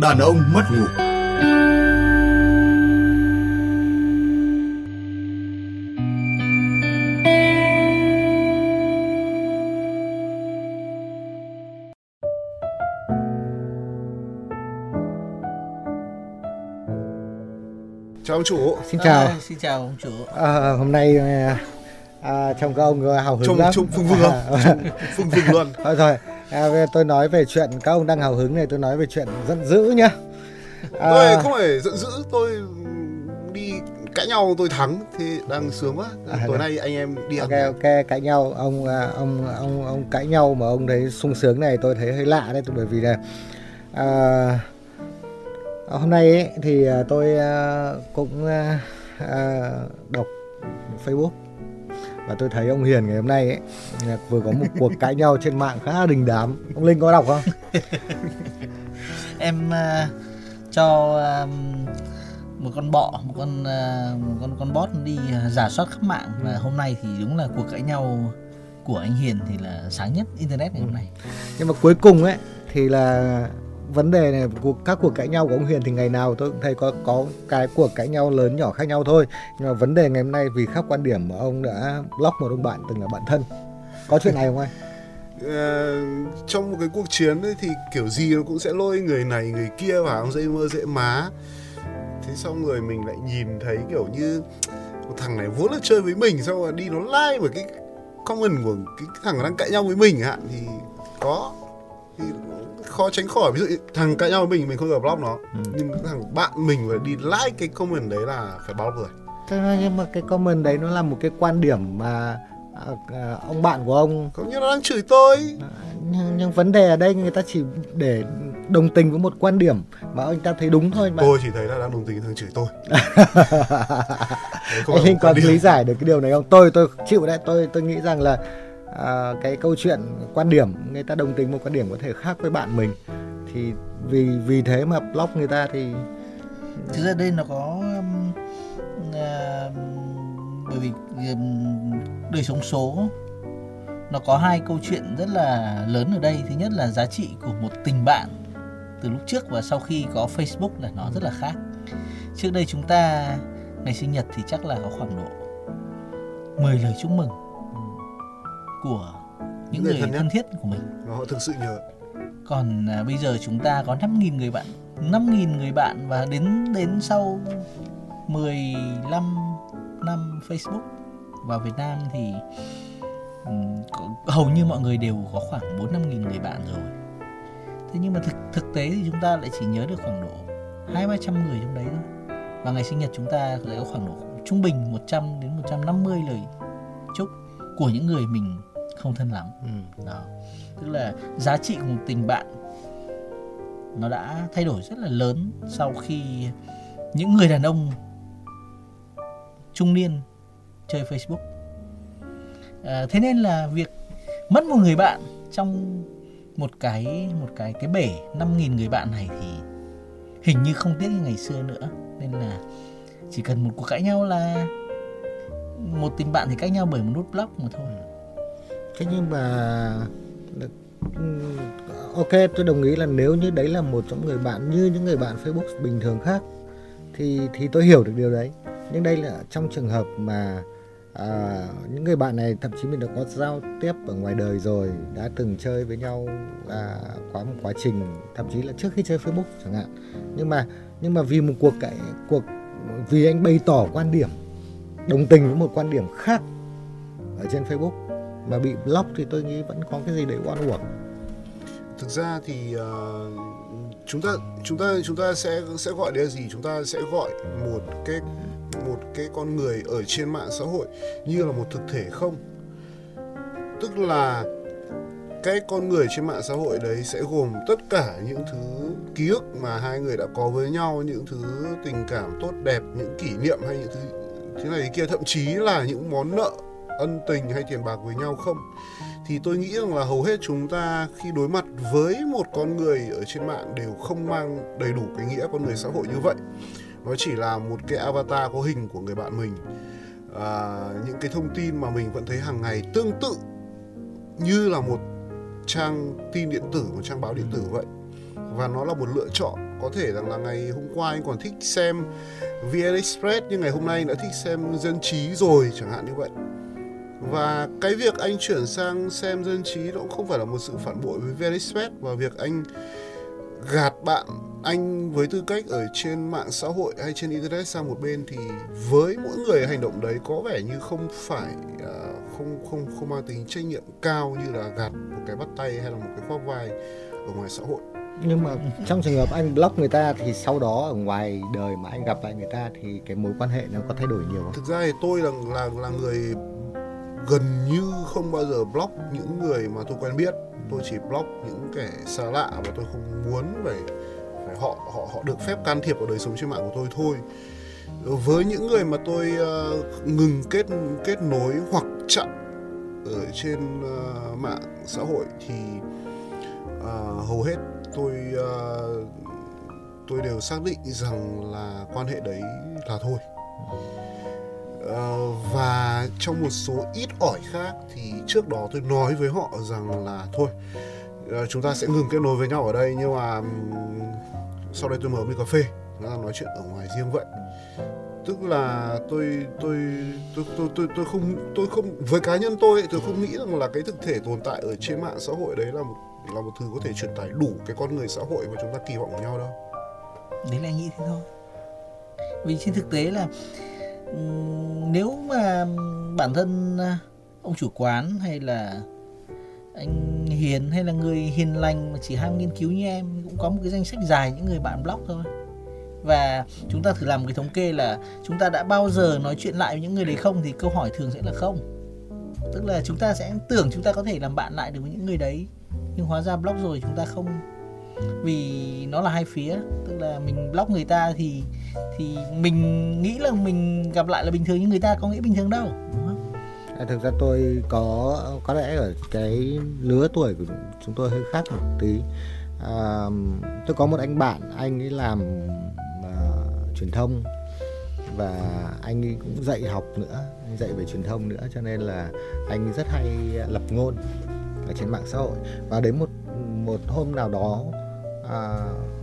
Đàn ông mất ngủ. Chào ông chủ. Xin chào. Xin chào ông chủ. Hôm nay chồng các ông hào hứng lắm. Phương Vương luôn. Rồi. Tôi nói về chuyện các ông đang hào hứng này, tôi nói về chuyện giận dữ nhá. Tôi không phải giận dữ, tôi đi cãi nhau tôi thắng thì đang sướng quá. Tối nay anh em đi ăn. Ok, cãi nhau ông cãi nhau mà ông thấy sung sướng này tôi thấy hơi lạ đấy, bởi vì là hôm nay ấy, thì tôi cũng đọc Facebook. Và tôi thấy ông Hiền ngày hôm nay ấy vừa có một cuộc cãi nhau trên mạng khá đình đám. Ông Linh có đọc không? Em cho một con bot đi rà soát khắp mạng. Và hôm nay thì đúng là cuộc cãi nhau của anh Hiền thì là sáng nhất internet ngày hôm nay. Nhưng mà cuối cùng ấy thì là vấn đề này, các cuộc cãi nhau của ông Hiền thì ngày nào tôi cũng thấy có cái cuộc cãi nhau lớn nhỏ khác nhau thôi. Nhưng mà vấn đề ngày hôm nay vì khác quan điểm mà ông đã block một ông bạn từng là bạn thân. Có chuyện này không anh? Trong một cái cuộc chiến ấy thì kiểu gì nó cũng sẽ lôi người này người kia vào dây mơ dễ má. Thế xong người mình lại nhìn thấy kiểu như thằng này vốn là chơi với mình, xong rồi đi nó like vào cái comment của cái thằng đang cãi nhau với mình ạ. Thì có khó tránh khỏi, ví dụ thằng cãi nhau với mình không bao giờ block nó. Nhưng thằng bạn mình mà đi like cái comment đấy là phải block rồi. Nhưng mà cái comment đấy nó là một cái quan điểm mà ông bạn của ông cũng như nó đang chửi tôi. Nhưng vấn đề ở đây người ta chỉ để đồng tình với một quan điểm mà anh ta thấy đúng thôi mà. Tôi chỉ thấy là đang đồng tình với thằng chửi tôi. Anh Linh có lý giải được cái điều này không? Tôi chịu đấy, tôi nghĩ rằng là cái câu chuyện quan điểm người ta đồng tình một quan điểm có thể khác với bạn mình, thì vì thế mà block người ta thì thực ra đây nó có bởi vì đời sống số nó có hai câu chuyện rất là lớn ở đây. Thứ nhất là giá trị của một tình bạn từ lúc trước và sau khi có Facebook là nó rất là khác. Trước đây chúng ta ngày sinh nhật thì chắc là có khoảng độ 10 lời chúc mừng của những người thân thiết của mình và họ thực sự nhớ. Còn bây giờ chúng ta có 5.000 người bạn, 5.000 người bạn, và đến sau 15 năm Facebook vào Việt Nam thì hầu như mọi người đều có khoảng 4-5.000 người bạn rồi. Thế nhưng mà thực tế thì chúng ta lại chỉ nhớ được khoảng độ 200-300 người trong đấy thôi. Và ngày sinh nhật chúng ta lại có khoảng độ trung bình 100-150 lời chúc của những người mình không thân lắm. Đó. Tức là giá trị của một tình bạn nó đã thay đổi rất là lớn sau khi những người đàn ông trung niên chơi Facebook. Thế nên là việc mất một người bạn trong một cái bể 5.000 người bạn này thì hình như không tiếc như ngày xưa nữa. Nên là chỉ cần một cuộc cãi nhau là một tình bạn thì cãi nhau bởi một nút block mà thôi. Thế nhưng mà ok, tôi đồng ý là nếu như đấy là một trong người bạn như những người bạn Facebook bình thường khác thì tôi hiểu được điều đấy. Nhưng đây là trong trường hợp mà những người bạn này thậm chí mình đã có giao tiếp ở ngoài đời rồi, đã từng chơi với nhau qua một quá trình, thậm chí là trước khi chơi Facebook chẳng hạn. Nhưng mà vì một vì anh bày tỏ quan điểm đồng tình với một quan điểm khác ở trên Facebook mà bị block thì tôi nghĩ vẫn có cái gì để oan uổng. Thực ra thì chúng ta sẽ gọi đấy là gì? Chúng ta sẽ gọi một cái con người ở trên mạng xã hội như là một thực thể không. Tức là cái con người trên mạng xã hội đấy sẽ gồm tất cả những thứ ký ức mà hai người đã có với nhau, những thứ tình cảm tốt đẹp, những kỷ niệm hay những thứ thế này kia, thậm chí là những món nợ ân tình hay tiền bạc với nhau không. Thì tôi nghĩ rằng là hầu hết chúng ta khi đối mặt với một con người ở trên mạng đều không mang đầy đủ cái nghĩa con người xã hội như vậy. Nó chỉ là một cái avatar có hình của người bạn mình, những cái thông tin mà mình vẫn thấy hàng ngày tương tự như là một trang tin điện tử, một trang báo điện tử vậy. và nó là một lựa chọn. Có thể rằng là ngày hôm qua anh còn thích xem VN Express nhưng ngày hôm nay đã thích xem dân trí rồi, chẳng hạn như vậy. Và cái việc anh chuyển sang xem dân trí nó cũng không phải là một sự phản bội với VN Express, và việc anh gạt bạn anh với tư cách ở trên mạng xã hội hay trên internet sang một bên thì với mỗi người hành động đấy có vẻ như không phải không mang tính trách nhiệm cao như là gạt một cái bắt tay hay là một cái khoác vai ở ngoài xã hội. Nhưng mà trong trường hợp anh block người ta thì sau đó ở ngoài đời mà anh gặp lại người ta thì cái mối quan hệ nó có thay đổi nhiều không? Thực ra thì tôi là người gần như không bao giờ block những người mà tôi quen biết. Tôi chỉ block những kẻ xa lạ và tôi không muốn phải họ được phép can thiệp vào đời sống trên mạng của tôi thôi. Với những người mà tôi ngừng kết nối hoặc chặn ở trên mạng xã hội thì hầu hết tôi đều xác định rằng là quan hệ đấy là thôi. Và trong một số ít ỏi khác thì trước đó tôi nói với họ rằng là thôi, chúng ta sẽ ngừng kết nối với nhau ở đây, nhưng mà sau đây tôi mời một ly cà phê, chúng ta nói chuyện ở ngoài riêng vậy. Tức là tôi không với cá nhân tôi không nghĩ rằng là cái thực thể tồn tại ở trên mạng xã hội đấy là một thứ có thể truyền tải đủ cái con người xã hội mà chúng ta kỳ vọng vào nhau đâu. Đấy là nghĩ thế thôi. Vì trên thực tế là nếu mà bản thân ông chủ quán hay là anh Hiền hay là người hiền lành mà chỉ ham nghiên cứu như em cũng có một cái danh sách dài những người bạn block thôi. Và chúng ta thử làm một cái thống kê là chúng ta đã bao giờ nói chuyện lại với những người đấy không, thì câu hỏi thường sẽ là không. Tức là chúng ta sẽ tưởng chúng ta có thể làm bạn lại được với những người đấy, nhưng hóa ra block rồi chúng ta không. Vì nó là hai phía, tức là mình block người ta thì mình nghĩ là mình gặp lại là bình thường, nhưng người ta có nghĩ bình thường đâu, đúng không? Thực ra tôi có lẽ ở cái lứa tuổi của chúng tôi hơi khác một tí. Tôi có một anh bạn, anh ấy làm truyền thông và anh ấy cũng dạy học nữa, anh dạy về truyền thông nữa, cho nên là anh ấy rất hay lập ngôn ở trên mạng xã hội. Và đến một hôm nào đó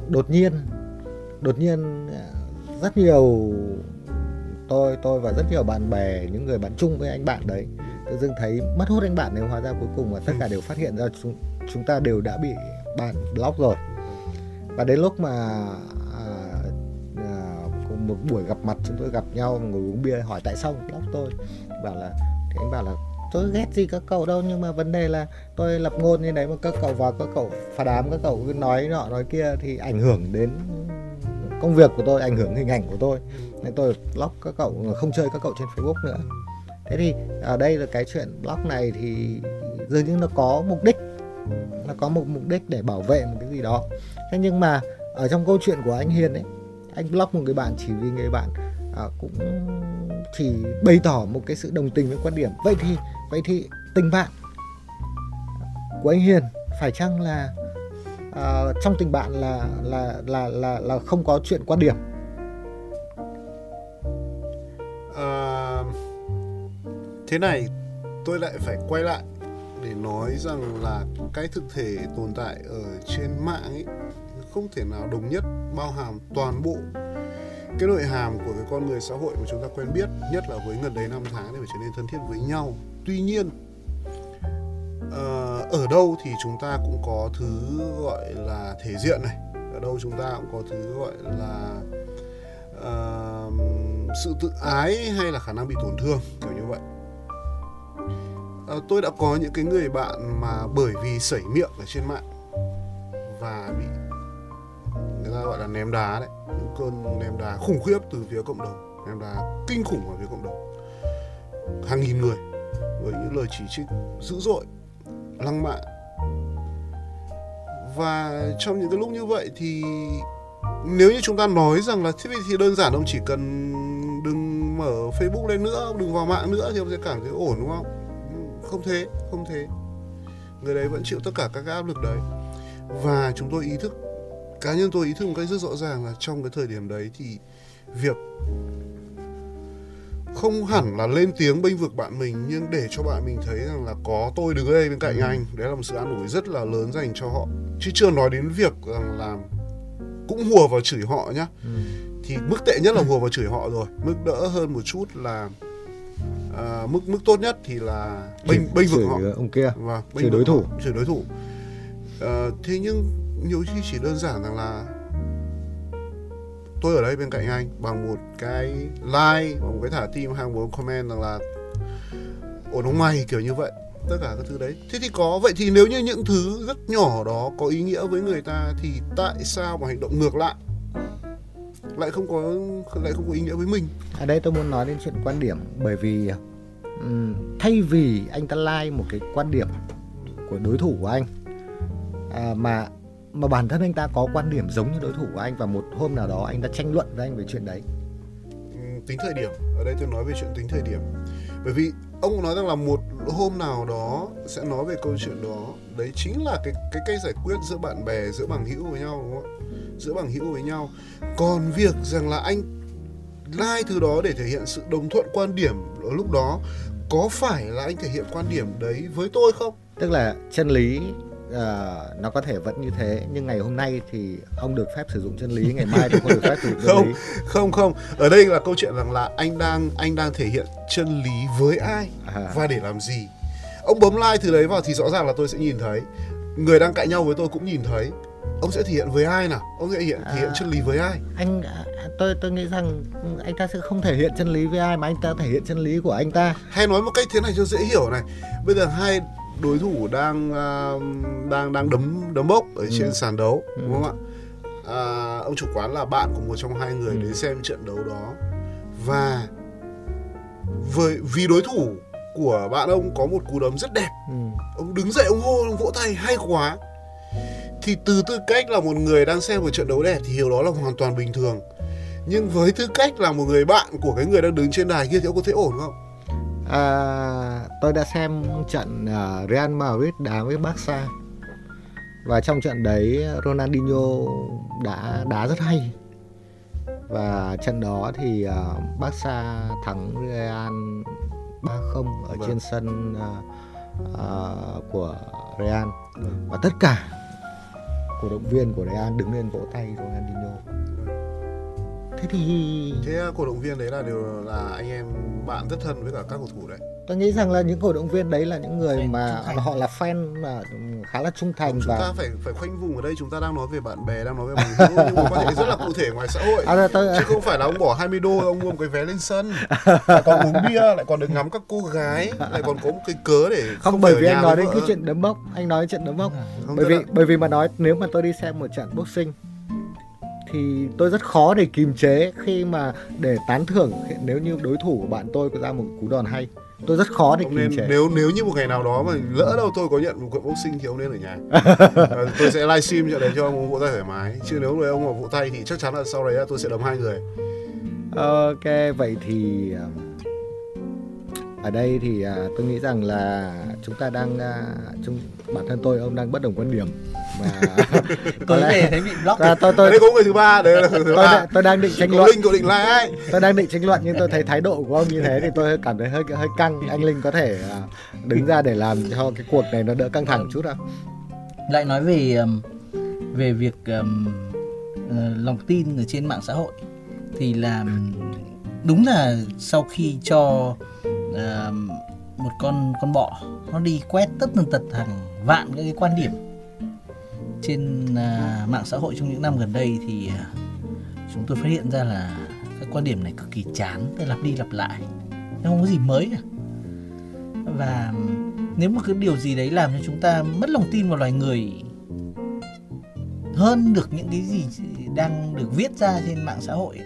đột nhiên rất nhiều tôi và rất nhiều bạn bè, những người bạn chung với anh bạn đấy tự dưng thấy mất hút anh bạn, nếu hóa ra cuối cùng là tất cả đều phát hiện ra chúng ta đều đã bị bạn block rồi. Và đến lúc mà một buổi gặp mặt chúng tôi gặp nhau ngồi uống bia, hỏi tại sao block tôi, anh bảo là tôi ghét gì các cậu đâu, nhưng mà vấn đề là tôi lập ngôn như đấy mà các cậu vào, các cậu phá đám, các cậu cứ nói nọ nói kia thì ảnh hưởng đến công việc của tôi, ảnh hưởng hình ảnh của tôi, nên tôi block các cậu, không chơi các cậu trên Facebook nữa. Thế thì ở đây là cái chuyện block này thì dường như nó có mục đích, nó có một mục đích để bảo vệ một cái gì đó. Thế nhưng mà ở trong câu chuyện của anh Hiền ấy, anh block một người bạn chỉ vì người bạn cũng chỉ bày tỏ một cái sự đồng tình với quan điểm. Vậy thì tình bạn của anh Hiền phải chăng là trong tình bạn là không có chuyện quan điểm? Thế này, tôi lại phải quay lại để nói rằng là cái thực thể tồn tại ở trên mạng ấy không thể nào đồng nhất bao hàm toàn bộ cái nội hàm của cái con người xã hội mà chúng ta quen biết, nhất là với gần đấy 5 tháng để trở nên thân thiết với nhau. Tuy nhiên, ở đâu thì chúng ta cũng có thứ gọi là thể diện này, ở đâu chúng ta cũng có thứ gọi là sự tự ái hay là khả năng bị tổn thương, kiểu như vậy. Tôi đã có những cái người bạn mà bởi vì sẩy miệng ở trên mạng và bị người ta gọi là ném đá đấy, những cơn ném đá khủng khiếp từ phía cộng đồng, ném đá kinh khủng ở phía cộng đồng, hàng nghìn người với những lời chỉ trích dữ dội, lăng mạ. Và trong những cái lúc như vậy thì nếu như chúng ta nói rằng là thế thì đơn giản ông chỉ cần đừng mở Facebook lên nữa, đừng vào mạng nữa thì ông sẽ cảm thấy ổn, đúng không? Không thế. Người đấy vẫn chịu tất cả các áp lực đấy. Và chúng tôi cá nhân tôi ý thức một cách rất rõ ràng là trong cái thời điểm đấy thì việc không hẳn là lên tiếng bênh vực bạn mình, nhưng để cho bạn mình thấy rằng là có tôi đứng đây bên cạnh anh, đấy là một sự an ủi rất là lớn dành cho họ chứ chưa nói đến việc rằng là cũng hùa vào chửi họ nhá. Thì mức tệ nhất là hùa vào chửi họ rồi, mức đỡ hơn một chút là mức tốt nhất thì là bênh vực họ, ông kia, chửi đối thủ, thế nhưng nhiều khi chỉ đơn giản rằng là tôi ở đây bên cạnh anh bằng một cái like, bằng một cái thả tim hàng bốn comment rằng là ổn ông mày, kiểu như vậy, tất cả các thứ đấy. Thế thì có vậy thì nếu như những thứ rất nhỏ đó có ý nghĩa với người ta thì tại sao mà hành động ngược lại lại không có ý nghĩa với mình? Ở đây tôi muốn nói đến chuyện quan điểm, bởi vì thay vì anh ta like một cái quan điểm của đối thủ của anh mà bản thân anh ta có quan điểm giống như đối thủ của anh, và một hôm nào đó anh ta tranh luận với anh về chuyện đấy. Tính thời điểm, ở đây tôi nói về chuyện tính thời điểm, bởi vì ông nói rằng là một hôm nào đó sẽ nói về câu chuyện đó. Đấy chính là cái cách giải quyết giữa bạn bè, giữa bằng hữu với nhau, đúng không ạ? Giữa bằng hữu với nhau. Còn việc rằng là anh like thứ đó để thể hiện sự đồng thuận quan điểm ở lúc đó, có phải là anh thể hiện quan điểm đấy với tôi không? Tức là chân lý nó có thể vẫn như thế, nhưng ngày hôm nay thì ông được phép sử dụng chân lý, ngày mai thì không được phép sử dụng chân lý. Không. Ở đây là câu chuyện rằng là anh đang thể hiện chân lý với ai và để làm gì. Ông bấm like từ đấy vào thì rõ ràng là tôi sẽ nhìn thấy, người đang cãi nhau với tôi cũng nhìn thấy. Ông sẽ thể hiện với ai nào? Ông sẽ thể hiện chân lý với ai? Tôi nghĩ rằng anh ta sẽ không thể hiện chân lý với ai, mà anh ta thể hiện chân lý của anh ta. Hay nói một cách thế này cho dễ hiểu này. Bây giờ hai đối thủ đang đấm bốc ở trên sàn đấu, đúng không ạ? Ông chủ quán là bạn của một trong hai người đến xem trận đấu đó, và vì đối thủ của bạn ông có một cú đấm rất đẹp, ông đứng dậy, ông hô, ông vỗ tay hay quá, thì từ tư cách là một người đang xem một trận đấu đẹp thì điều đó là hoàn toàn bình thường. Nhưng với tư cách là một người bạn của cái người đang đứng trên đài kia thì ông có thấy ổn không? Tôi đã xem trận Real Madrid đá với Barca, và trong trận đấy Ronaldinho đã đá rất hay, và trận đó thì Barca thắng Real 3-0 ở trên sân của Real, và tất cả cổ động viên của Real đứng lên vỗ tay Ronaldinho. Thế cổ động viên đấy là đều là anh em bạn rất thân với cả các cầu thủ đấy. Tôi nghĩ rằng là những cổ động viên đấy là những người mà họ là fan mà khá là trung thành. Chúng ta phải khoanh vùng ở đây, chúng ta đang nói về bạn bè, đang nói về bằng hữu, nhưng mà có thể rất là cụ thể ngoài xã hội. Chứ không phải là ông bỏ $20 ông mua một cái vé lên sân, lại còn uống bia, lại còn được ngắm các cô gái, lại còn có một cái cớ để không phải ở nhà. Không, bởi vì anh nói đến cái chuyện đấm bốc, bởi vì mà nói nếu mà tôi đi xem một trận boxing thì tôi rất khó để kiềm chế khi mà để tán thưởng nếu như đối thủ của bạn tôi có ra một cú đòn hay. Tôi rất khó để kiềm chế. Nếu như một ngày nào đó mà lỡ đâu tôi có nhận một cuộc boxing thì ông nên ở nhà. Tôi sẽ livestream cho đấy cho ông vỗ tay thoải mái. Chứ nếu mà ông mà vỗ tay thì chắc chắn là sau đấy là tôi sẽ đấm hai người. Ok, vậy thì ở đây thì tôi nghĩ rằng là chúng ta đang bản thân tôi ông đang bất đồng quan điểm mà tôi về thấy bị block. Đây có người thứ ba, đấy là người thứ ba. Tôi đang định tranh luận. Linh định lại ai? Tôi đang định tranh luận nhưng tôi thấy thái độ của ông như thế thì tôi cảm thấy hơi căng. Anh Linh có thể đứng ra để làm cho cái cuộc này nó đỡ căng thẳng một chút ạ. Lại nói về việc lòng tin ở trên mạng xã hội thì là đúng là sau khi cho một con bọ nó đi quét tất tần tật hàng vạn cái quan điểm trên mạng xã hội trong những năm gần đây thì chúng tôi phát hiện ra là các quan điểm này cực kỳ chán, tôi lặp đi lặp lại, nó không có gì mới cả. Và nếu mà cái điều gì đấy làm cho chúng ta mất lòng tin vào loài người hơn được những cái gì đang được viết ra trên mạng xã hội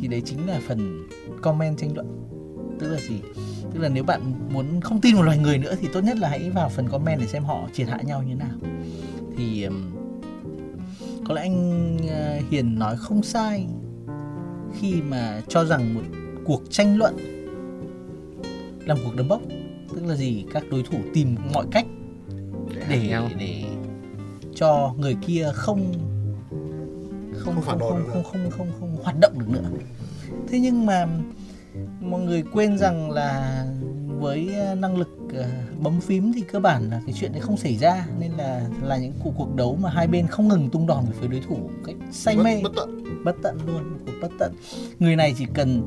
thì đấy chính là phần comment tranh luận. Tức là gì? Tức là nếu bạn muốn không tin vào loài người nữa thì tốt nhất là hãy vào phần comment để xem họ triệt hạ nhau như thế nào. Thì có lẽ anh Hiền nói không sai khi mà cho rằng một cuộc tranh luận là một cuộc đấm bốc. Tức là gì? Các đối thủ tìm mọi cách để cho người kia không hoạt động được nữa. Thế nhưng mà mọi người quên rằng là với năng lực bấm phím thì cơ bản là cái chuyện đấy không xảy ra, nên là những cuộc đấu mà hai bên không ngừng tung đòn về phía đối thủ cách say mê bất tận luôn, cuộc bất tận. Người này chỉ cần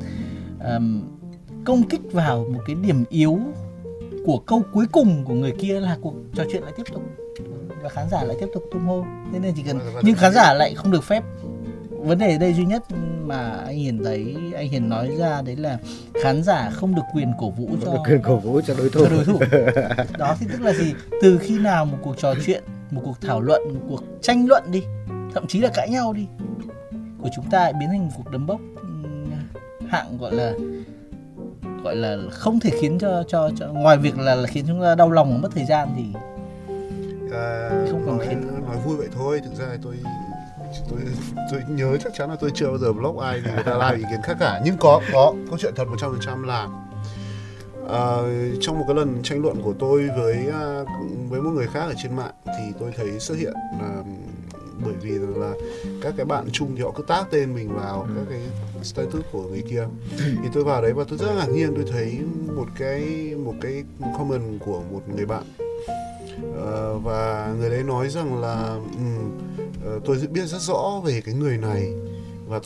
công kích vào một cái điểm yếu của câu cuối cùng của người kia là cuộc trò chuyện lại tiếp tục và khán giả lại tiếp tục tung hô. Thế nên chỉ cần nhưng khán giả lại không được phép. Vấn đề ở đây duy nhất mà anh Hiền thấy, anh Hiền nói ra đấy là khán giả không được quyền cổ vũ cho đối thủ. Đó thì tức là gì? Từ khi nào một cuộc trò chuyện, một cuộc thảo luận, một cuộc tranh luận đi, thậm chí là cãi nhau đi, của chúng ta biến thành một cuộc đấm bốc hạng gọi là không thể khiến cho ngoài việc là khiến chúng ta đau lòng mất thời gian thì không còn nói vui vậy thôi. Thực ra tôi nhớ chắc chắn là tôi chưa bao giờ blog ai thì người ta like ý kiến khác cả, nhưng có câu chuyện thật 100% là trong một cái lần tranh luận của tôi với một người khác ở trên mạng thì tôi thấy xuất hiện bởi vì là các cái bạn chung thì họ cứ tag tên mình vào các cái status của người kia, thì tôi vào đấy và tôi rất ngạc nhiên, tôi thấy một cái comment của một người bạn và người đấy nói rằng là tôi biết rất rõ về cái người này và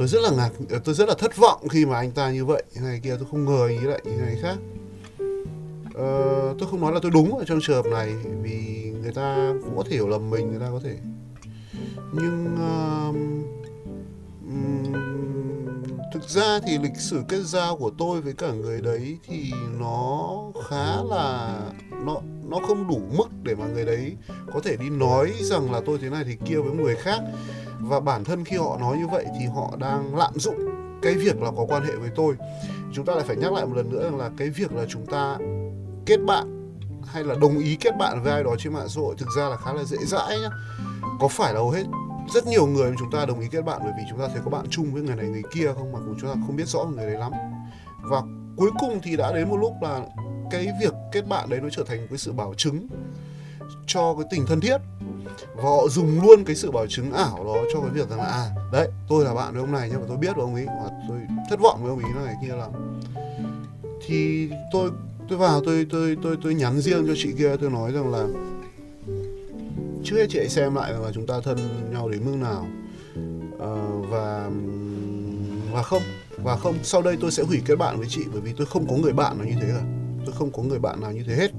tôi rất là thất vọng khi mà anh ta như vậy này kia, tôi không ngờ anh ấy lại như này khác. Tôi không nói là tôi đúng ở trong trường hợp này vì người ta cũng có thể hiểu lầm mình, người ta có thể, nhưng thực ra thì lịch sử kết giao của tôi với cả người đấy thì nó khá là nó không đủ mức để mà người đấy có thể đi nói rằng là tôi thế này thì kia với người khác. Và bản thân khi họ nói như vậy thì họ đang lạm dụng cái việc là có quan hệ với tôi. Chúng ta lại phải nhắc lại một lần nữa rằng là cái việc là chúng ta kết bạn hay là đồng ý kết bạn với ai đó trên mạng xã hội thực ra là khá là dễ dãi nhá. Có phải là hầu hết rất nhiều người chúng ta đồng ý kết bạn bởi vì chúng ta thấy có bạn chung với người này người kia không, mà chúng ta không biết rõ người đấy lắm. Và cuối cùng thì đã đến một lúc là cái việc kết bạn đấy nó trở thành một cái sự bảo chứng cho cái tình thân thiết, và họ dùng luôn cái sự bảo chứng ảo đó cho cái việc rằng là đấy tôi là bạn với ông này nhưng mà tôi biết với ông ấy và tôi thất vọng với ông ấy này kia lắm. Thì tôi vào tôi nhắn riêng cho chị kia, tôi nói rằng là trước hết chị hãy xem lại là chúng ta thân nhau đến mức nào và không sau đây tôi sẽ hủy kết bạn với chị bởi vì tôi không có người bạn nào như thế cả. Tôi không có người bạn nào như thế hết.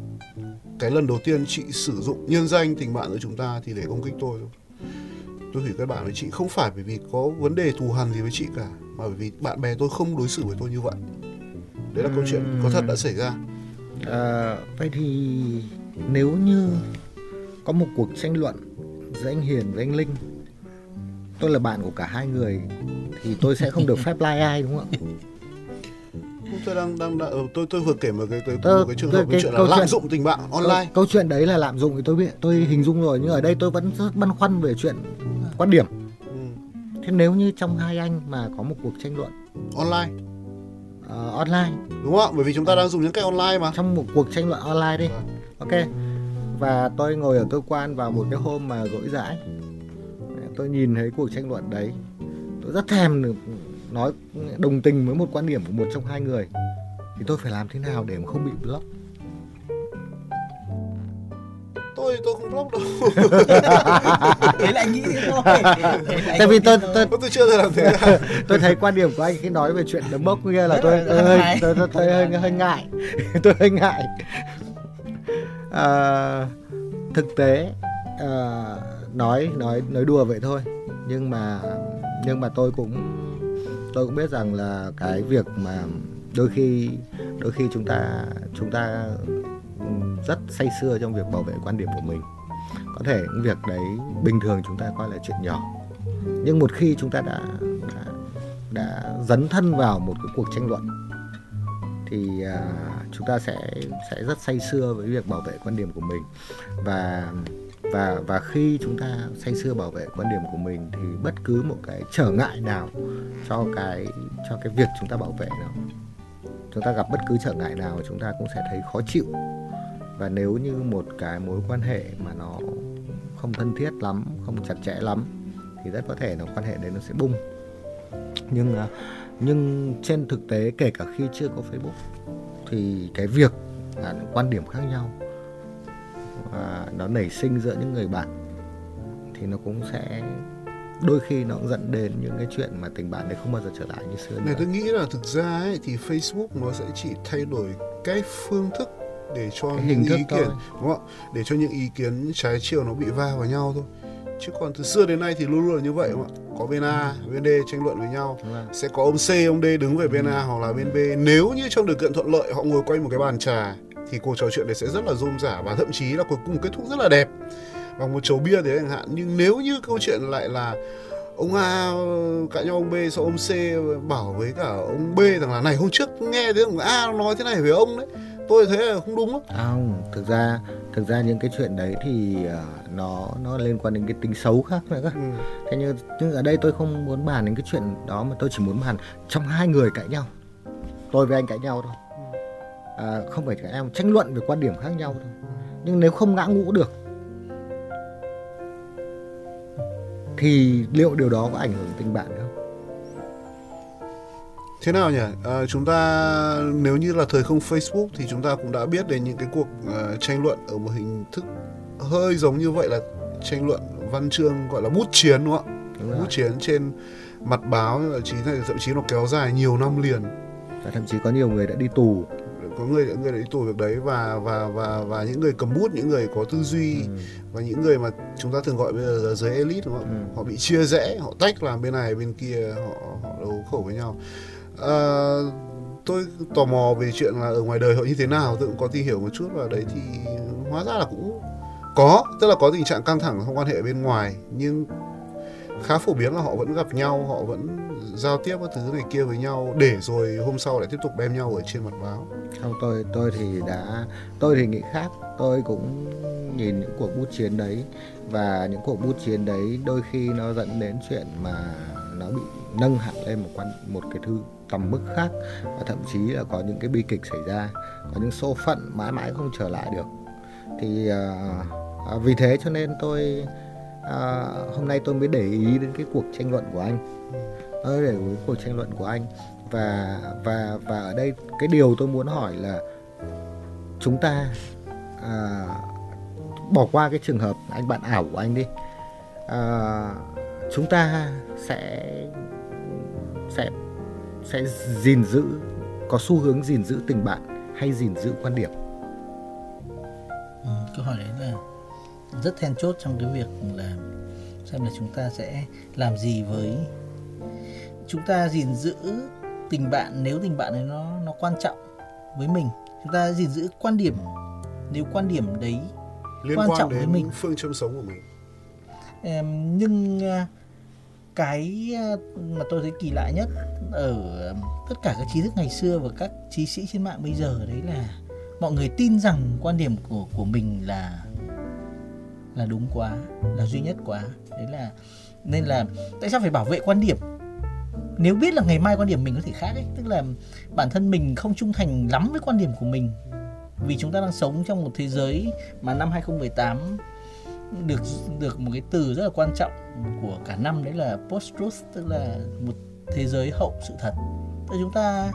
Cái lần đầu tiên chị sử dụng nhân danh tình bạn của chúng ta thì để công kích tôi. Tôi hủy kết bạn với chị không phải bởi vì có vấn đề thù hằn gì với chị cả, mà bởi vì bạn bè tôi không đối xử với tôi như vậy. Đấy là câu chuyện có thật đã xảy ra. Vậy thì nếu như có một cuộc tranh luận giữa anh Hiền với anh Linh, tôi là bạn của cả hai người thì tôi sẽ không được phép like ai, đúng không ạ? Tôi đang vừa kể một cái trường hợp cái chuyện là lạm dụng tình bạn online. Câu chuyện đấy là lạm dụng thì tôi hình dung rồi, nhưng ở đây tôi vẫn rất băn khoăn về chuyện quan điểm. Thế nếu như trong hai anh mà có một cuộc tranh luận online đúng không? Bởi vì chúng ta đang dùng những cái online mà. Trong một cuộc tranh luận online đi. Ok. Và tôi ngồi ở cơ quan vào một cái hôm mà rỗi rãi, tôi nhìn thấy cuộc tranh luận đấy, tôi rất thèm được nói đồng tình với một quan điểm của một trong hai người, thì tôi phải làm thế nào để mà không bị block? Tôi không block đâu. Đấy là anh nghĩ thế thôi. Tại vì tôi chưa làm thế. Tôi thấy quan điểm của anh khi nói về chuyện đấm bốc kia là tôi hơi ngại. Thực tế nói đùa vậy thôi, nhưng mà tôi cũng biết rằng là cái việc mà đôi khi chúng ta rất say sưa trong việc bảo vệ quan điểm của mình, có thể những việc đấy bình thường chúng ta coi là chuyện nhỏ, nhưng một khi chúng ta đã dấn thân vào một cái cuộc tranh luận thì chúng ta sẽ rất say sưa với việc bảo vệ quan điểm của mình, và khi chúng ta say sưa bảo vệ quan điểm của mình thì bất cứ một cái trở ngại nào cho cái việc chúng ta bảo vệ nó, chúng ta gặp bất cứ trở ngại nào chúng ta cũng sẽ thấy khó chịu. Và nếu như một cái mối quan hệ mà nó không thân thiết lắm, không chặt chẽ lắm thì rất có thể là quan hệ đấy nó sẽ bung. Nhưng trên thực tế kể cả khi chưa có Facebook thì cái việc quan điểm khác nhau và nó nảy sinh giữa những người bạn, thì nó cũng sẽ đôi khi nó cũng dẫn đến những cái chuyện mà tình bạn đấy không bao giờ trở lại như xưa nữa. Này, tôi nghĩ là thực ra ấy, thì Facebook nó sẽ chỉ thay đổi cái phương thức để cho những ý kiến, đúng không? Để cho những ý kiến trái chiều nó bị va vào nhau thôi. Chứ còn từ xưa đến nay thì luôn luôn là như vậy, đúng không? Có bên A, bên D tranh luận với nhau, sẽ có ông C, ông D đứng về bên A hoặc là bên B. Nếu như trong điều kiện thuận lợi họ ngồi quanh một cái bàn trà thì cuộc trò chuyện đấy sẽ rất là rôm rả và thậm chí là cuối cùng kết thúc rất là đẹp bằng một chầu bia thế chẳng hạn. Nhưng nếu như câu chuyện lại là ông A cãi nhau ông B, sau ông C bảo với cả ông B rằng là này, hôm trước nghe thấy ông A nói thế này về ông đấy, tôi thấy là không đúng lắm. Không, thực ra những cái chuyện đấy thì nó liên quan đến cái tính xấu khác nữa cơ. Thế nhưng ở đây tôi không muốn bàn đến cái chuyện đó, mà tôi chỉ muốn bàn trong hai người cãi nhau, tôi với anh cãi nhau thôi. Không phải cãi nhau, tranh luận về quan điểm khác nhau thôi. Nhưng nếu không ngã ngũ được thì liệu điều đó có ảnh hưởng tình bạn không? Thế nào nhỉ? Chúng ta nếu như là thời không Facebook thì chúng ta cũng đã biết đến những cái cuộc tranh luận ở một hình thức hơi giống như vậy, là tranh luận văn chương gọi là bút chiến, đúng không ạ? Bút chiến trên mặt báo, thậm chí nó kéo dài nhiều năm liền. Và thậm chí có nhiều người đã đi tù. Có người đã đi tù việc đấy, và những người cầm bút, những người có tư duy và những người mà chúng ta thường gọi bây giờ là giới elite, đúng không? Họ bị chia rẽ, họ tách làm bên này bên kia, họ đấu khẩu với nhau. Tôi tò mò về chuyện là ở ngoài đời họ như thế nào, tôi cũng có tìm hiểu một chút vào đấy, thì hóa ra là cũng có, tức là có tình trạng căng thẳng trong quan hệ bên ngoài, nhưng khá phổ biến là họ vẫn gặp nhau, họ vẫn giao tiếp các thứ này kia với nhau, để rồi hôm sau lại tiếp tục đem nhau ở trên mặt báo. Không, tôi thì nghĩ khác. Tôi cũng nhìn những cuộc bút chiến đấy, và những cuộc bút chiến đấy đôi khi nó dẫn đến chuyện mà nó bị nâng hẳn lên một cái thứ tầm mức khác, và thậm chí là có những cái bi kịch xảy ra, có những số phận mãi mãi không trở lại được. Thì vì thế cho nên tôi hôm nay tôi mới để ý đến cái cuộc tranh luận của anh. Tôi để ý đến cuộc tranh luận của anh, và ở đây cái điều tôi muốn hỏi là chúng ta bỏ qua cái trường hợp anh bạn ảo của anh đi, chúng ta sẽ gìn giữ, có xu hướng gìn giữ tình bạn hay gìn giữ quan điểm? Câu hỏi đấy là rất then chốt trong cái việc là xem là chúng ta sẽ làm gì với, chúng ta gìn giữ tình bạn nếu tình bạn ấy nó quan trọng với mình, chúng ta gìn giữ quan điểm nếu quan điểm đấy liên quan trọng đến với mình, phương châm sống của mình. Nhưng cái mà tôi thấy kỳ lạ nhất ở tất cả các trí thức ngày xưa và các trí sĩ trên mạng bây giờ đấy là mọi người tin rằng quan điểm của mình là đúng quá, là duy nhất quá. Đấy là nên là tại sao phải bảo vệ quan điểm nếu biết là ngày mai quan điểm mình có thể khác ấy, tức là bản thân mình không trung thành lắm với quan điểm của mình, vì chúng ta đang sống trong một thế giới mà năm 2018 được một cái từ rất là quan trọng của cả năm, đấy là post-truth, tức là một thế giới hậu sự thật. Tức là chúng ta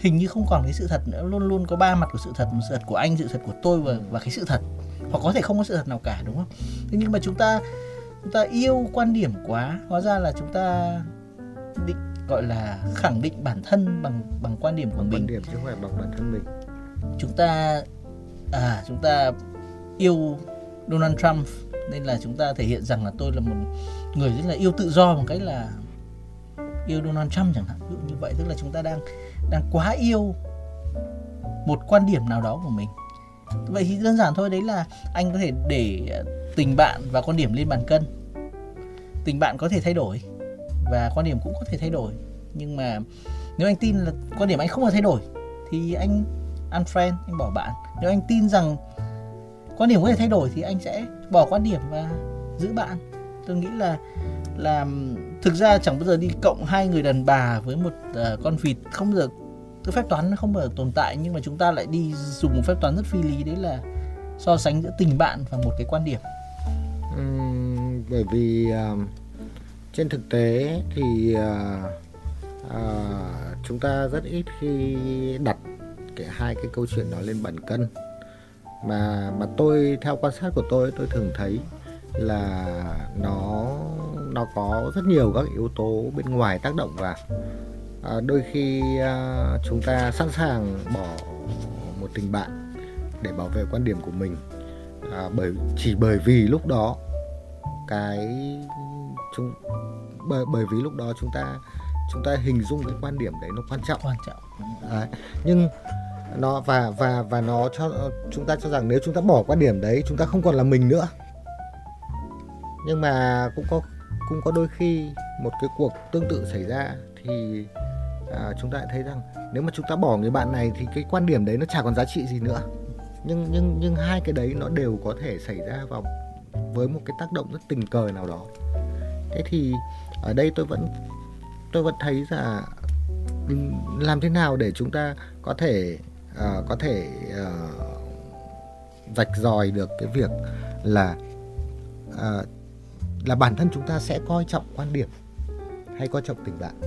hình như không còn cái sự thật nữa, luôn luôn có ba mặt của sự thật, một sự thật của anh, sự thật của tôi và cái sự thật, hoặc có thể không có sự thật nào cả, đúng không? Thế nhưng mà chúng ta yêu quan điểm quá, hóa ra là chúng ta định gọi là khẳng định bản thân bằng quan điểm của mình. Quan điểm chứ không phải bằng bản thân mình. Chúng ta yêu Donald Trump nên là chúng ta thể hiện rằng là tôi là một người rất là yêu tự do bằng cách là yêu Donald Trump chẳng hạn, như vậy. Tức là chúng ta đang quá yêu một quan điểm nào đó của mình. Vậy thì đơn giản thôi, đấy là anh có thể để tình bạn và quan điểm lên bàn cân. Tình bạn có thể thay đổi và quan điểm cũng có thể thay đổi, nhưng mà nếu anh tin là quan điểm anh không thể thay đổi thì anh unfriend, anh bỏ bạn. Nếu anh tin rằng quan điểm có thể thay đổi thì anh sẽ bỏ quan điểm và giữ bạn. Tôi nghĩ là thực ra chẳng bao giờ đi cộng hai người đàn bà với một con vịt, không bao giờ, cái phép toán nó không bao giờ tồn tại. Nhưng mà chúng ta lại đi dùng một phép toán rất phi lý, đấy là so sánh giữa tình bạn và một cái quan điểm. Bởi vì trên thực tế thì chúng ta rất ít khi đặt hai cái câu chuyện đó lên bàn cân. mà tôi theo quan sát của tôi thường thấy là nó có rất nhiều các yếu tố bên ngoài tác động vào. Đôi khi chúng ta sẵn sàng bỏ một tình bạn để bảo vệ quan điểm của mình, bởi vì lúc đó chúng ta hình dung cái quan điểm đấy nó quan trọng. Đấy. Nhưng nó và nó cho chúng ta cho rằng nếu chúng ta bỏ quan điểm đấy, chúng ta không còn là mình nữa. Nhưng mà cũng có đôi khi một cái cuộc tương tự xảy ra thì chúng ta lại thấy rằng nếu mà chúng ta bỏ người bạn này thì cái quan điểm đấy nó chả còn giá trị gì nữa. Nhưng hai cái đấy nó đều có thể xảy ra vào với một cái tác động rất tình cờ nào đó. Thế thì ở đây tôi vẫn thấy là làm thế nào để chúng ta có thể rạch ròi được cái việc là bản thân chúng ta sẽ coi trọng quan điểm hay coi trọng tình bạn.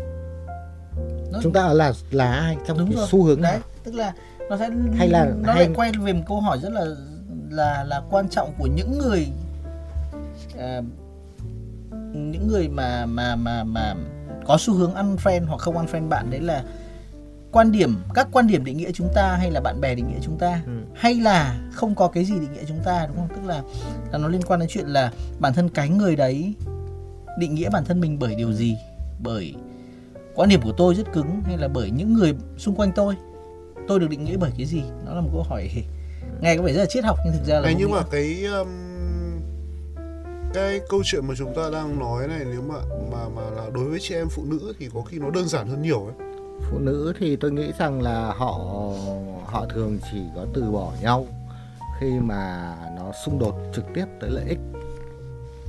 Chúng ta là ai trong đúng cái rồi. Xu hướng đấy nào? Tức là nó sẽ lại quay về một câu hỏi rất là quan trọng của những người mà có xu hướng unfriend hoặc không unfriend bạn, đấy là các quan điểm định nghĩa chúng ta, hay là bạn bè định nghĩa chúng ta, hay là không có cái gì định nghĩa chúng ta, đúng không? Tức là nó liên quan đến chuyện là bản thân cái người đấy định nghĩa bản thân mình bởi điều gì, bởi quan điểm của tôi rất cứng hay là bởi những người xung quanh tôi được định nghĩa bởi cái gì. Nó là một câu hỏi nghe có vẻ rất là triết học nhưng thực ra là nhưng mà cái câu chuyện mà chúng ta đang nói này, nếu mà là đối với chị em phụ nữ thì có khi nó đơn giản hơn nhiều ấy. Phụ nữ thì tôi nghĩ rằng là họ thường chỉ có từ bỏ nhau khi mà nó xung đột trực tiếp tới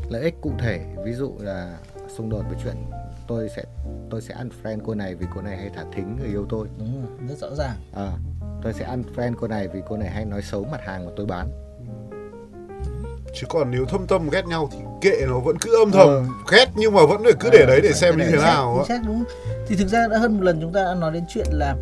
lợi ích cụ thể. Ví dụ là xung đột với chuyện tôi sẽ unfriend cô này vì cô này hay thả thính người yêu tôi. Đúng rồi, rất rõ ràng. Tôi sẽ unfriend cô này vì cô này hay nói xấu mặt hàng mà tôi bán. Chứ còn nếu thâm tâm ghét nhau thì kệ, nó vẫn cứ âm thầm ghét, nhưng mà vẫn cứ để đấy để xem như thế nào. Đúng. Thì thực ra đã hơn một lần chúng ta đã nói đến chuyện là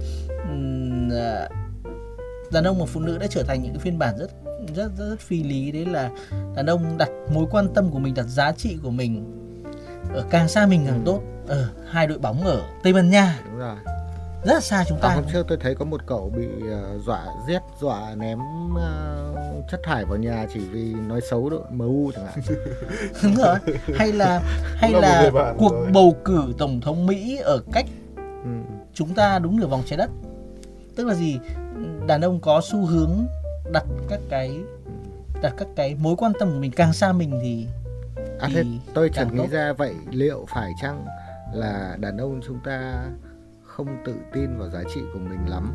đàn ông và phụ nữ đã trở thành những cái phiên bản rất rất rất, rất phi lý. Đấy là đàn ông đặt mối quan tâm của mình, đặt giá trị của mình ở càng xa mình càng tốt. Hai đội bóng ở Tây Ban Nha. Đúng rồi. Rất là xa chúng ta. Hôm trước tôi thấy có một cậu bị dọa giết, dọa ném chất thải vào nhà chỉ vì nói xấu đội MU chẳng hạn. Đúng rồi. Hay là cuộc rồi. Bầu cử tổng thống Mỹ ở cách chúng ta đúng nửa vòng trái đất. Tức là gì? Đàn ông có xu hướng đặt các cái mối quan tâm của mình càng xa mình thì tôi chẳng nghĩ ra vậy. Liệu phải chăng là đàn ông chúng ta không tự tin vào giá trị của mình lắm,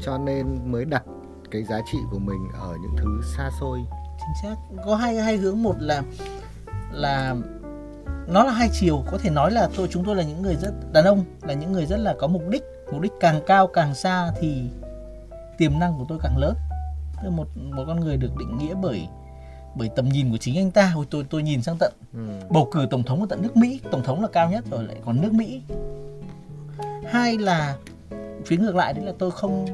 cho nên mới đặt cái giá trị của mình ở những thứ xa xôi? Chính xác. Có hai hướng. Một là nó là hai chiều. Có thể nói là chúng tôi là những người rất, đàn ông là những người rất là có mục đích càng cao càng xa thì tiềm năng của tôi càng lớn. Tức là một con người được định nghĩa bởi tầm nhìn của chính anh ta. Hồi tôi nhìn sang tận bầu cử tổng thống ở tận nước Mỹ, tổng thống là cao nhất rồi lại còn nước Mỹ. Hai là phía ngược lại, đấy là tôi không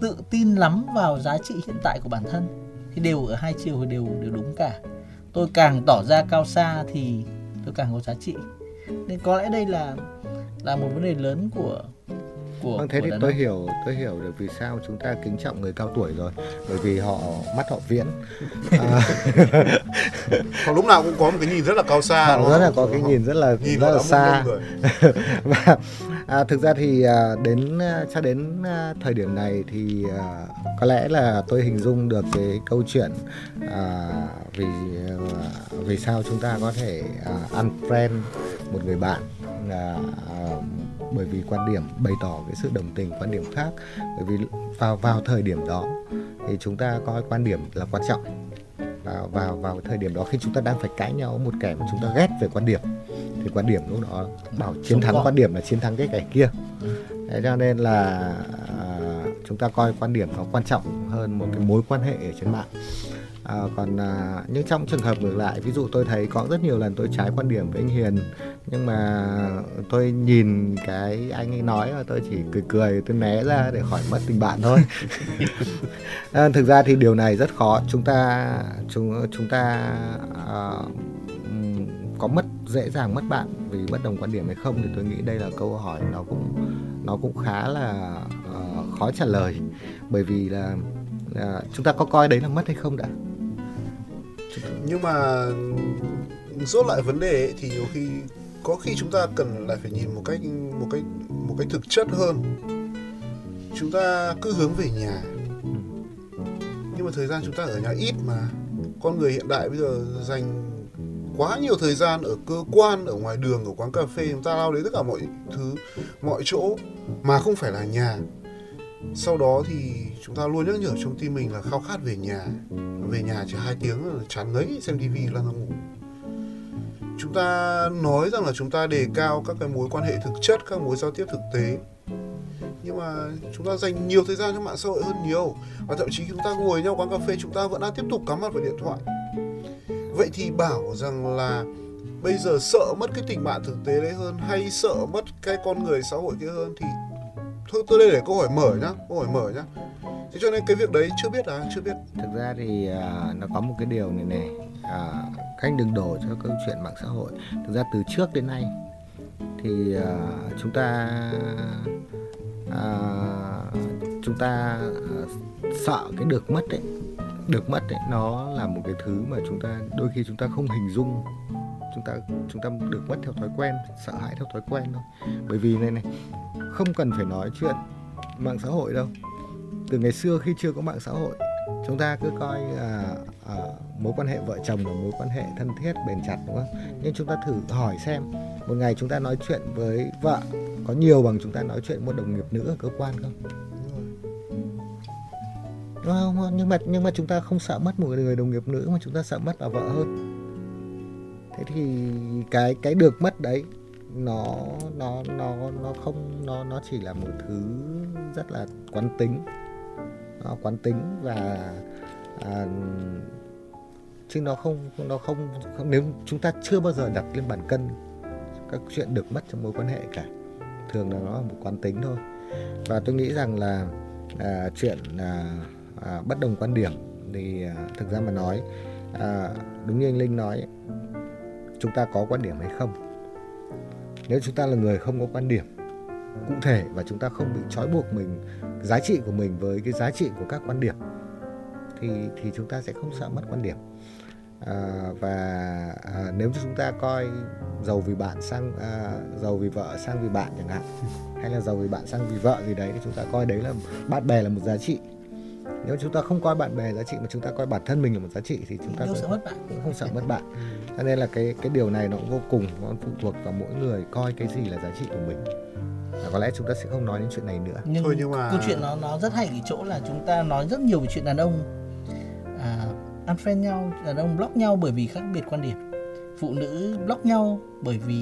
tự tin lắm vào giá trị hiện tại của bản thân. Thì đều ở hai chiều đều đúng cả. Tôi càng tỏ ra cao xa thì tôi càng có giá trị. Nên có lẽ đây là một vấn đề lớn của thế của thì tôi hiểu được vì sao chúng ta kính trọng người cao tuổi rồi, bởi vì mắt họ viễn. Còn lúc nào cũng có một cái nhìn rất là cao xa, rất là có cái nhìn rất là xa. Và thực ra thì cho đến thời điểm này thì có lẽ là tôi hình dung được cái câu chuyện vì sao chúng ta có thể unfriend một người bạn, bởi vì quan điểm, bày tỏ cái sự đồng tình quan điểm khác. Bởi vì vào thời điểm đó thì chúng ta coi quan điểm là quan trọng. Vào thời điểm đó khi chúng ta đang phải cãi nhau một kẻ mà chúng ta ghét về quan điểm, thì quan điểm lúc đó bảo chiến thắng quan điểm là chiến thắng cái kẻ kia. Thế cho nên là chúng ta coi quan điểm nó quan trọng hơn một cái mối quan hệ ở trên mạng. Nhưng trong trường hợp ngược lại, ví dụ tôi thấy có rất nhiều lần tôi trái quan điểm với anh Hiền Nhưng mà tôi nhìn cái anh ấy nói và tôi chỉ cười, tôi né ra để khỏi mất tình bạn thôi. Thực ra thì điều này rất khó. Chúng ta có dễ dàng mất bạn vì bất đồng quan điểm hay không, thì tôi nghĩ đây là câu hỏi nó cũng khá là khó trả lời, bởi vì là chúng ta có coi đấy là mất hay không đã. Nhưng mà rốt lại vấn đề ấy, thì nhiều khi có khi chúng ta cần lại phải nhìn một cách thực chất hơn. Chúng ta cứ hướng về nhà, nhưng mà thời gian chúng ta ở nhà ít mà. Con người hiện đại bây giờ dành quá nhiều thời gian ở cơ quan, ở ngoài đường, ở quán cà phê, chúng ta lao đến tất cả mọi thứ, mọi chỗ mà không phải là nhà. Sau đó thì chúng ta luôn nhắc nhở trong tim mình là khao khát về nhà. Về nhà chỉ 2 tiếng là chán ngấy, xem tivi lăn ra ngủ. Chúng ta nói rằng là chúng ta đề cao các cái mối quan hệ thực chất, các mối giao tiếp thực tế, nhưng mà chúng ta dành nhiều thời gian cho mạng xã hội hơn nhiều. Và thậm chí chúng ta ngồi nhau quán cà phê, chúng ta vẫn đang tiếp tục cắm mặt vào điện thoại. Vậy thì bảo rằng là bây giờ sợ mất cái tình bạn thực tế đấy hơn hay sợ mất cái con người xã hội kia hơn thì thôi, tôi đây để câu hỏi mở nhá. Thế cho nên cái việc đấy chưa biết. Thực ra thì nó có một cái điều này. Cách đừng đổ cho câu chuyện mạng xã hội. Thực ra từ trước đến nay thì chúng ta sợ cái được mất ấy, nó là một cái thứ mà chúng ta đôi khi chúng ta không hình dung. Chúng ta được mất theo thói quen, sợ hãi theo thói quen thôi. Bởi vì này, không cần phải nói chuyện mạng xã hội đâu. Từ ngày xưa khi chưa có mạng xã hội, chúng ta cứ coi mối quan hệ vợ chồng là mối quan hệ thân thiết, bền chặt, đúng không? Nhưng chúng ta thử hỏi xem, một ngày chúng ta nói chuyện với vợ có nhiều bằng chúng ta nói chuyện một đồng nghiệp nữ ở cơ quan không? Đúng không? Nhưng mà chúng ta không sợ mất một người đồng nghiệp nữ mà chúng ta sợ mất bà vợ hơn. Thế thì cái được mất đấy nó chỉ là một thứ rất là quán tính và chứ nó không nếu chúng ta chưa bao giờ đặt lên bàn cân các chuyện được mất trong mối quan hệ cả, thường là nó là một quán tính thôi. Và tôi nghĩ rằng là chuyện bất đồng quan điểm thì thực ra mà nói đúng như anh Linh nói, chúng ta có quan điểm hay không. Nếu chúng ta là người không có quan điểm cụ thể và chúng ta không bị trói buộc mình, giá trị của mình với cái giá trị của các quan điểm, thì chúng ta sẽ không sợ mất quan điểm. Và nếu chúng ta coi giàu vì vợ sang vì bạn chẳng hạn, hay là giàu vì bạn sang vì vợ gì đấy, thì chúng ta coi đấy là bạn bè là một giá trị. Nếu chúng ta không coi bạn bè giá trị mà chúng ta coi bản thân mình là một giá trị thì chúng ta cũng không sợ mất bạn. Cho nên là cái điều này nó cũng vô cùng, nó phụ thuộc vào mỗi người coi cái gì là giá trị của mình. Có lẽ chúng ta sẽ không nói đến chuyện này nữa. Nhưng mà câu chuyện nó rất hay ở cái chỗ là chúng ta nói rất nhiều về chuyện đàn ông unfriend nhau, đàn ông block nhau bởi vì khác biệt quan điểm, phụ nữ block nhau bởi vì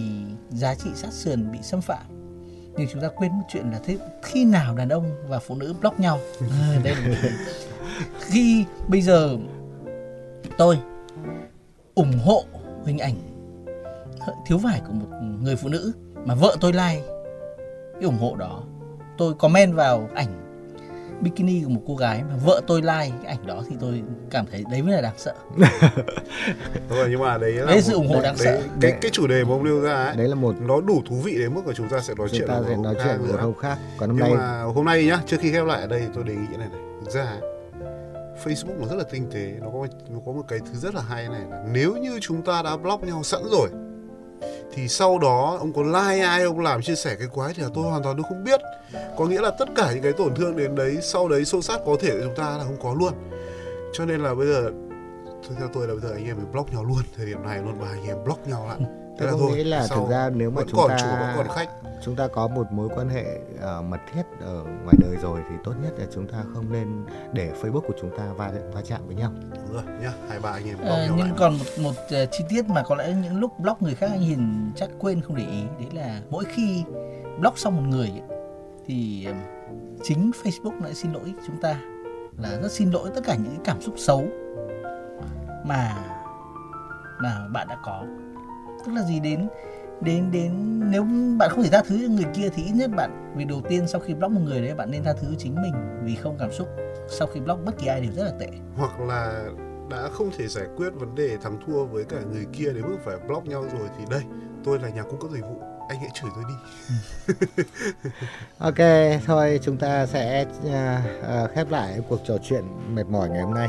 giá trị sát sườn bị xâm phạm. Nhưng chúng ta quên một chuyện là thế, khi nào đàn ông và phụ nữ block nhau? Đây khi bây giờ tôi ủng hộ hình ảnh thiếu vải của một người phụ nữ mà vợ tôi like cái ủng hộ đó, tôi comment vào ảnh bikini của một cô gái mà vợ tôi like cái ảnh đó, thì tôi cảm thấy đấy mới là đáng sợ. Đúng rồi, nhưng mà đấy là sự ủng hộ đáng sợ. Cái chủ đề mà ông nêu ra ấy, đấy là một nó đủ thú vị đến mức mà chúng ta sẽ nói chuyện một hôm khác. Còn hôm nay nhá, trước khi khép lại ở đây tôi đề nghị này. Thực ra Facebook nó rất là tinh tế, nó có một cái thứ rất là hay này là nếu như chúng ta đã block nhau sẵn rồi thì sau đó ông có like ai, ông làm chia sẻ cái quái thì là tôi hoàn toàn không biết. Có nghĩa là tất cả những cái tổn thương đến đấy, sau đấy xô xát có thể của chúng ta là không có luôn. Cho nên là bây giờ theo tôi là bây giờ anh em mình block nhau luôn, thời điểm này luôn, và anh em block nhau lại. Thế là tôi nghĩ là thực ra nếu mà chúng ta có một mối quan hệ mật thiết ở ngoài đời rồi thì tốt nhất là chúng ta không nên để Facebook của chúng ta va chạm với nhau. Đúng rồi nhá, hai ba anh em block nhau. Nhưng lại còn một chi tiết mà có lẽ những lúc block người khác anh Hiền chắc quên không để ý, đấy là mỗi khi block xong một người thì chính Facebook lại xin lỗi chúng ta, là rất xin lỗi tất cả những cảm xúc xấu mà bạn đã có. Tức là gì, đến đến nếu bạn không thể tha thứ cho người kia thì ít nhất bạn, vì đầu tiên sau khi block một người đấy bạn nên tha thứ chính mình, vì không cảm xúc sau khi block bất kỳ ai đều rất là tệ. Hoặc là đã không thể giải quyết vấn đề thắng thua với cả người kia đến mức phải block nhau rồi thì đây, tôi là nhà cung cấp dịch vụ, anh hãy chửi tôi đi. Ok, thôi chúng ta sẽ khép lại cuộc trò chuyện mệt mỏi ngày hôm nay.